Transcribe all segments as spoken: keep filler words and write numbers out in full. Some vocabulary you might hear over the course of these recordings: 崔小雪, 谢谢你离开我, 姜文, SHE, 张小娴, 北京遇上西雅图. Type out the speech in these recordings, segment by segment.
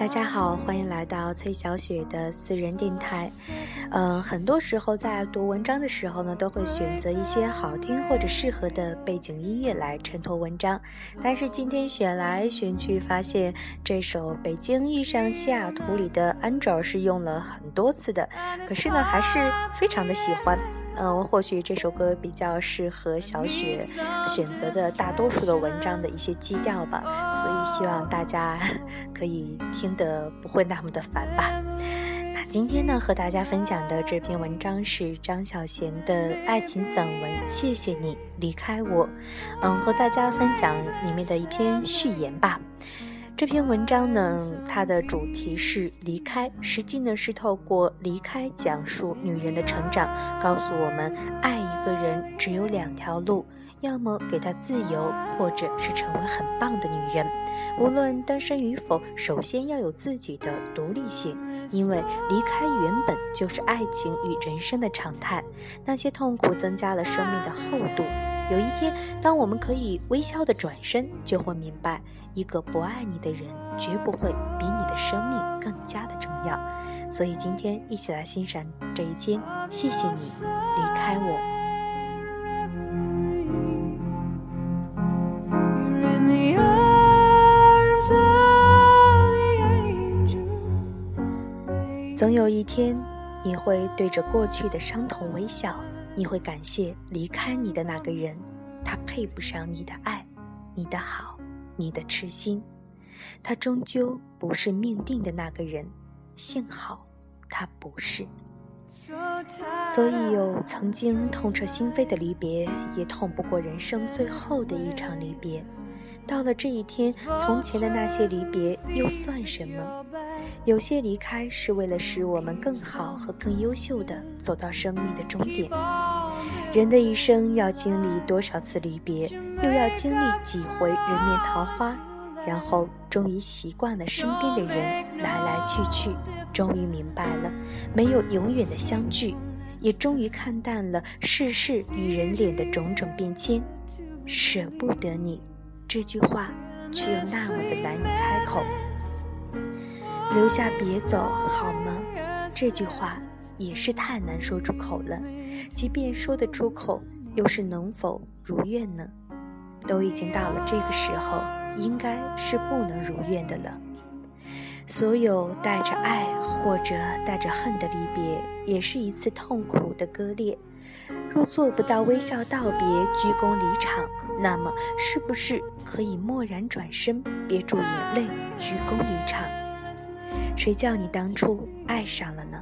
大家好，欢迎来到崔小雪的私人电台。嗯、呃，很多时候在读文章的时候呢，都会选择一些好听或者适合的背景音乐来衬托文章。但是今天选来选去，发现这首《北京遇上西雅图》里的 Angel 是用了很多次的，可是呢，还是非常的喜欢。嗯，或许这首歌比较适合小雪选择的大多数的文章的一些基调吧，所以希望大家可以听得不会那么的烦吧。那今天呢，和大家分享的这篇文章是张小娴的爱情散文《谢谢你离开我》，嗯，和大家分享里面的一篇序言吧。这篇文章呢，它的主题是离开，实际呢是透过离开讲述女人的成长，告诉我们爱一个人只有两条路，要么给她自由，或者是成为很棒的女人。无论单身与否，首先要有自己的独立性，因为离开原本就是爱情与人生的常态。那些痛苦增加了生命的厚度，有一天当我们可以微笑的转身，就会明白一个不爱你的人绝不会比你的生命更加的重要。所以今天一起来欣赏这一篇《谢谢你离开我》。总有一天你会对着过去的伤痛微笑，你会感谢离开你的那个人，他配不上你的爱，你的好，你的痴心。他终究不是命定的那个人，幸好他不是。所以有曾经痛彻心扉的离别，也痛不过人生最后的一场离别。到了这一天，从前的那些离别又算什么？有些离开是为了使我们更好和更优秀地走到生命的终点。人的一生要经历多少次离别，又要经历几回人面桃花，然后终于习惯了身边的人来来去去，终于明白了没有永远的相聚，也终于看淡了世事与人脸的种种变迁。舍不得你这句话却又那么的难以开口，留下别走好吗？这句话也是太难说出口了，即便说得出口，又是能否如愿呢？都已经到了这个时候，应该是不能如愿的了。所有带着爱或者带着恨的离别，也是一次痛苦的割裂。若做不到微笑道别、鞠躬离场，那么是不是可以默然转身，憋住眼泪，鞠躬离场？谁叫你当初爱上了呢？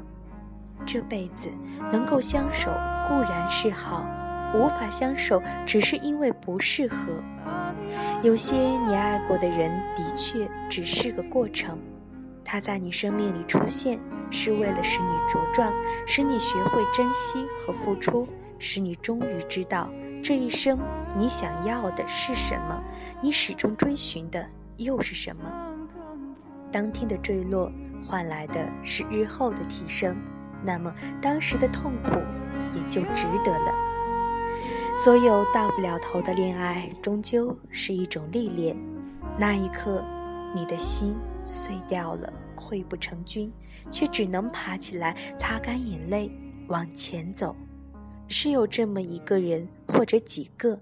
这辈子能够相守固然是好，无法相守只是因为不适合。有些你爱过的人的确只是个过程，他在你生命里出现，是为了使你茁壮，使你学会珍惜和付出，使你终于知道这一生你想要的是什么，你始终追寻的又是什么。当天的坠落换来的是日后的提升，那么当时的痛苦也就值得了。所有到不了头的恋爱，终究是一种历练。那一刻你的心碎掉了，溃不成军，却只能爬起来，擦干眼泪往前走。是有这么一个人或者几个，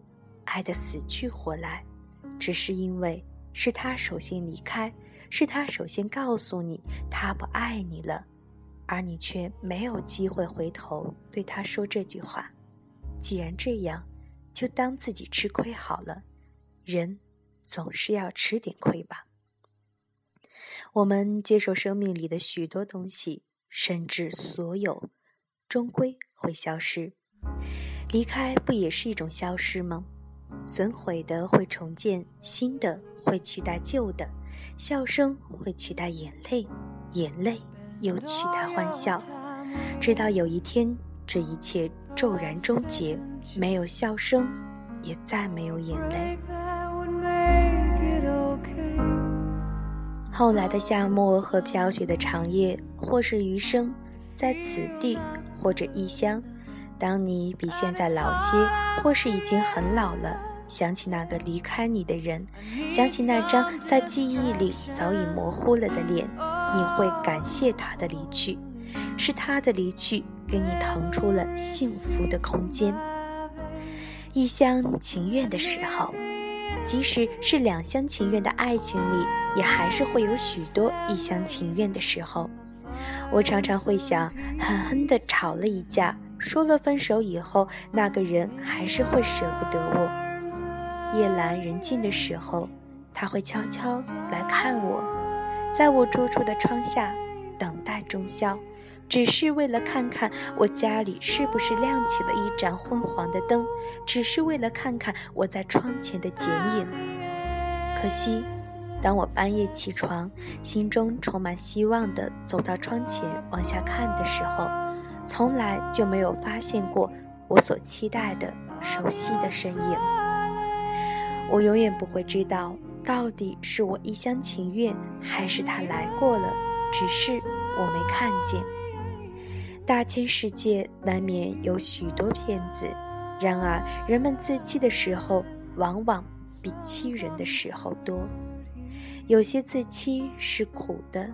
爱得死去活来，只是因为是他首先离开，是他首先告诉你他不爱你了，而你却没有机会回头对他说这句话。既然这样，就当自己吃亏好了，人总是要吃点亏吧。我们接受生命里的许多东西，甚至所有，终归会消失。离开不也是一种消失吗？损毁的会重建，新的会取代旧的，笑声会取代眼泪，眼泪又取代欢笑，直到有一天这一切骤然终结，没有笑声，也再没有眼泪。后来的夏末和飘雪的长夜，或是余生，在此地或者异乡，当你比现在老些，或是已经很老了，想起那个离开你的人，想起那张在记忆里早已模糊了的脸，你会感谢他的离去，是他的离去给你腾出了幸福的空间。一厢情愿的时候，即使是两厢情愿的爱情里，也还是会有许多一厢情愿的时候。我常常会想，狠狠地吵了一架，说了分手以后，那个人还是会舍不得我。夜阑人静的时候，他会悄悄来看我，在我住处的窗下等待中宵，只是为了看看我家里是不是亮起了一盏昏黄的灯，只是为了看看我在窗前的剪影。可惜当我半夜起床，心中充满希望地走到窗前往下看的时候，从来就没有发现过我所期待的熟悉的身影。我永远不会知道到底是我一厢情愿，还是他来过了，只是我没看见。大千世界难免有许多骗子，然而人们自欺的时候往往比欺人的时候多。有些自欺是苦的，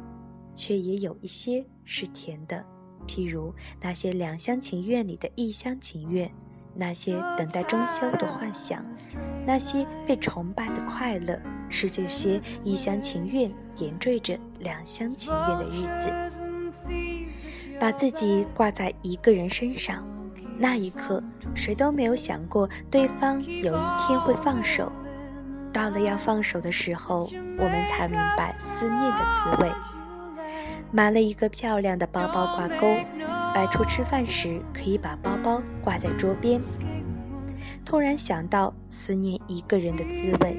却也有一些是甜的，譬如那些两厢情愿里的一厢情愿，那些等待终宵的幻想，那些被崇拜的快乐，是这些一厢情愿点缀着两厢情愿的日子。把自己挂在一个人身上，那一刻谁都没有想过对方有一天会放手，到了要放手的时候，我们才明白思念的滋味。买了一个漂亮的包包挂钩，外出吃饭时可以把包包挂在桌边，突然想到思念一个人的滋味。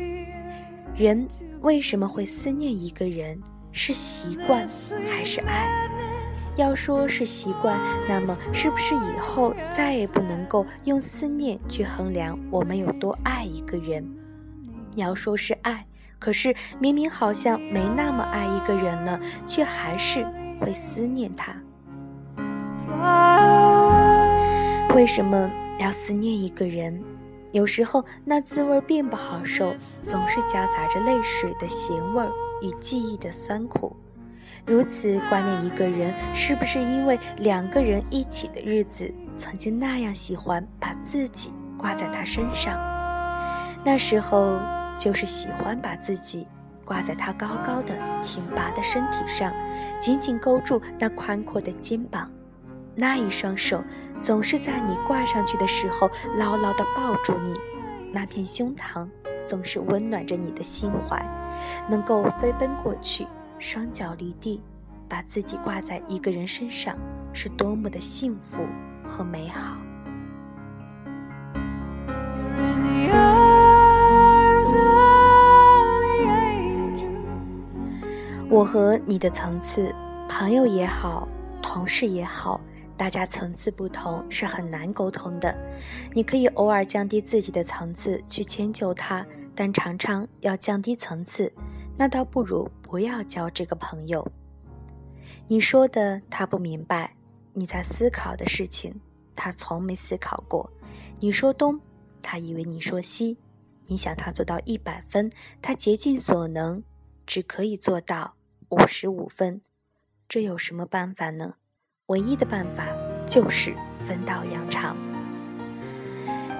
人为什么会思念一个人？是习惯还是爱？要说是习惯，那么是不是以后再也不能够用思念去衡量我们有多爱一个人？要说是爱，可是明明好像没那么爱一个人了，却还是会思念他。为什么要思念一个人？有时候那滋味并不好受，总是夹杂着泪水的咸味与记忆的酸苦。如此挂念一个人，是不是因为两个人一起的日子曾经那样喜欢把自己挂在他身上？那时候就是喜欢把自己挂在他高高的挺拔的身体上，紧紧勾住那宽阔的肩膀，那一双手总是在你挂上去的时候牢牢地抱住你，那片胸膛总是温暖着你的心怀，能够飞奔过去，双脚离地，把自己挂在一个人身上，是多么的幸福和美好。我和你的层次，朋友也好，同事也好，大家层次不同，是很难沟通的。你可以偶尔降低自己的层次去迁就他，但常常要降低层次，那倒不如不要交这个朋友。你说的他不明白，你在思考的事情他从没思考过。你说东，他以为你说西。你想他做到一百分，他竭尽所能，只可以做到五十五分。这有什么办法呢？唯一的办法就是分道扬长。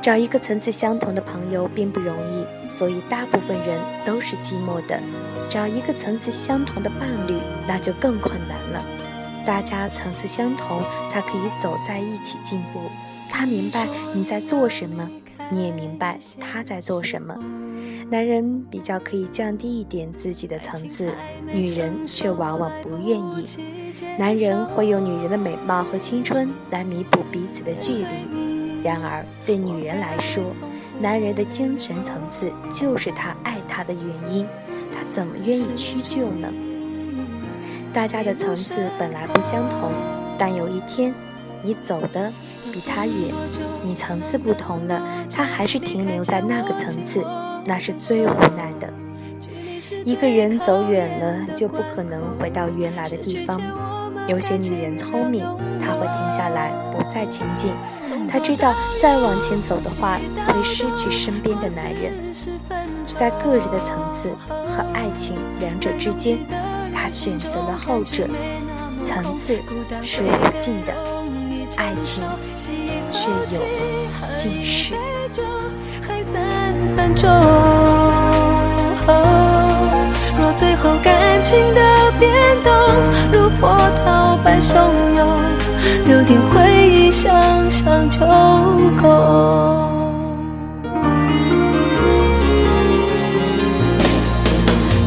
找一个层次相同的朋友并不容易，所以大部分人都是寂寞的。找一个层次相同的伴侣，那就更困难了。大家层次相同，才可以走在一起进步。他明白你在做什么，你也明白他在做什么。男人比较可以降低一点自己的层次，女人却往往不愿意。男人会用女人的美貌和青春来弥补彼此的距离，然而对女人来说，男人的精神层次就是他爱她的原因，他怎么愿意屈就呢？大家的层次本来不相同，但有一天你走的比他远，你层次不同了，他还是停留在那个层次，那是最无奈的。一个人走远了，就不可能回到原来的地方。有些女人聪明，他会停下来，不再前进。他知道再往前走的话，会失去身边的男人。在个人的层次和爱情两者之间，他选择了后者。层次是无尽的，爱情却有尽时。若最后感情的变动如波涛般汹涌，留点回忆想想就够。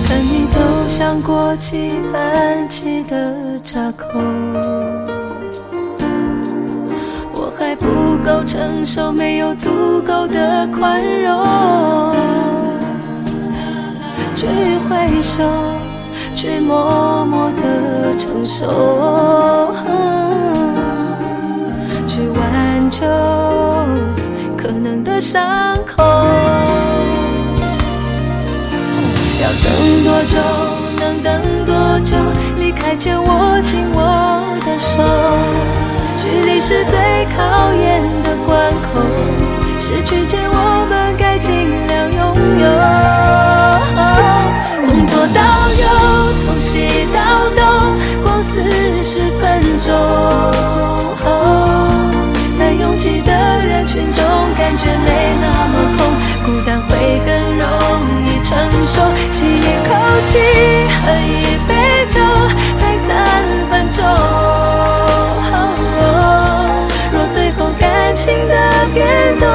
看你走向过期满期的闸口，我还不够承受，没有足够的宽容。去回首，去默默地承受，去挽救可能的伤口。要等多久，能等多久？离开前握紧我的手，距离是最考验的关口，失去前我们该尽量拥有。从左到右，从西到东，逛四十分钟、哦、在拥挤的人群中感觉没那么空，孤单会更容易承受。吸一口气，喝一杯酒，还三分钟、哦、若最后感情的变动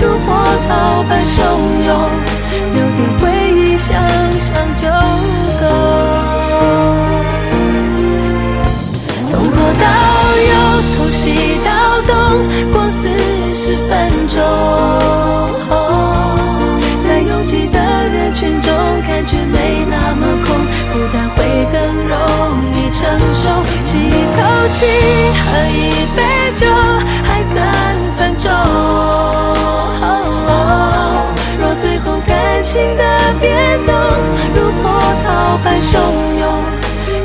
如波涛般汹涌，留点回忆想想就够。从左到右，从西到东，逛四十分钟、哦、在拥挤的人群中感觉没那么空，孤单会更容易承受。吸一口气，喝一杯酒，还三分钟、哦、若最后感情的变动如波涛般汹涌，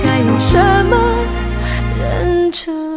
该用什么忍住？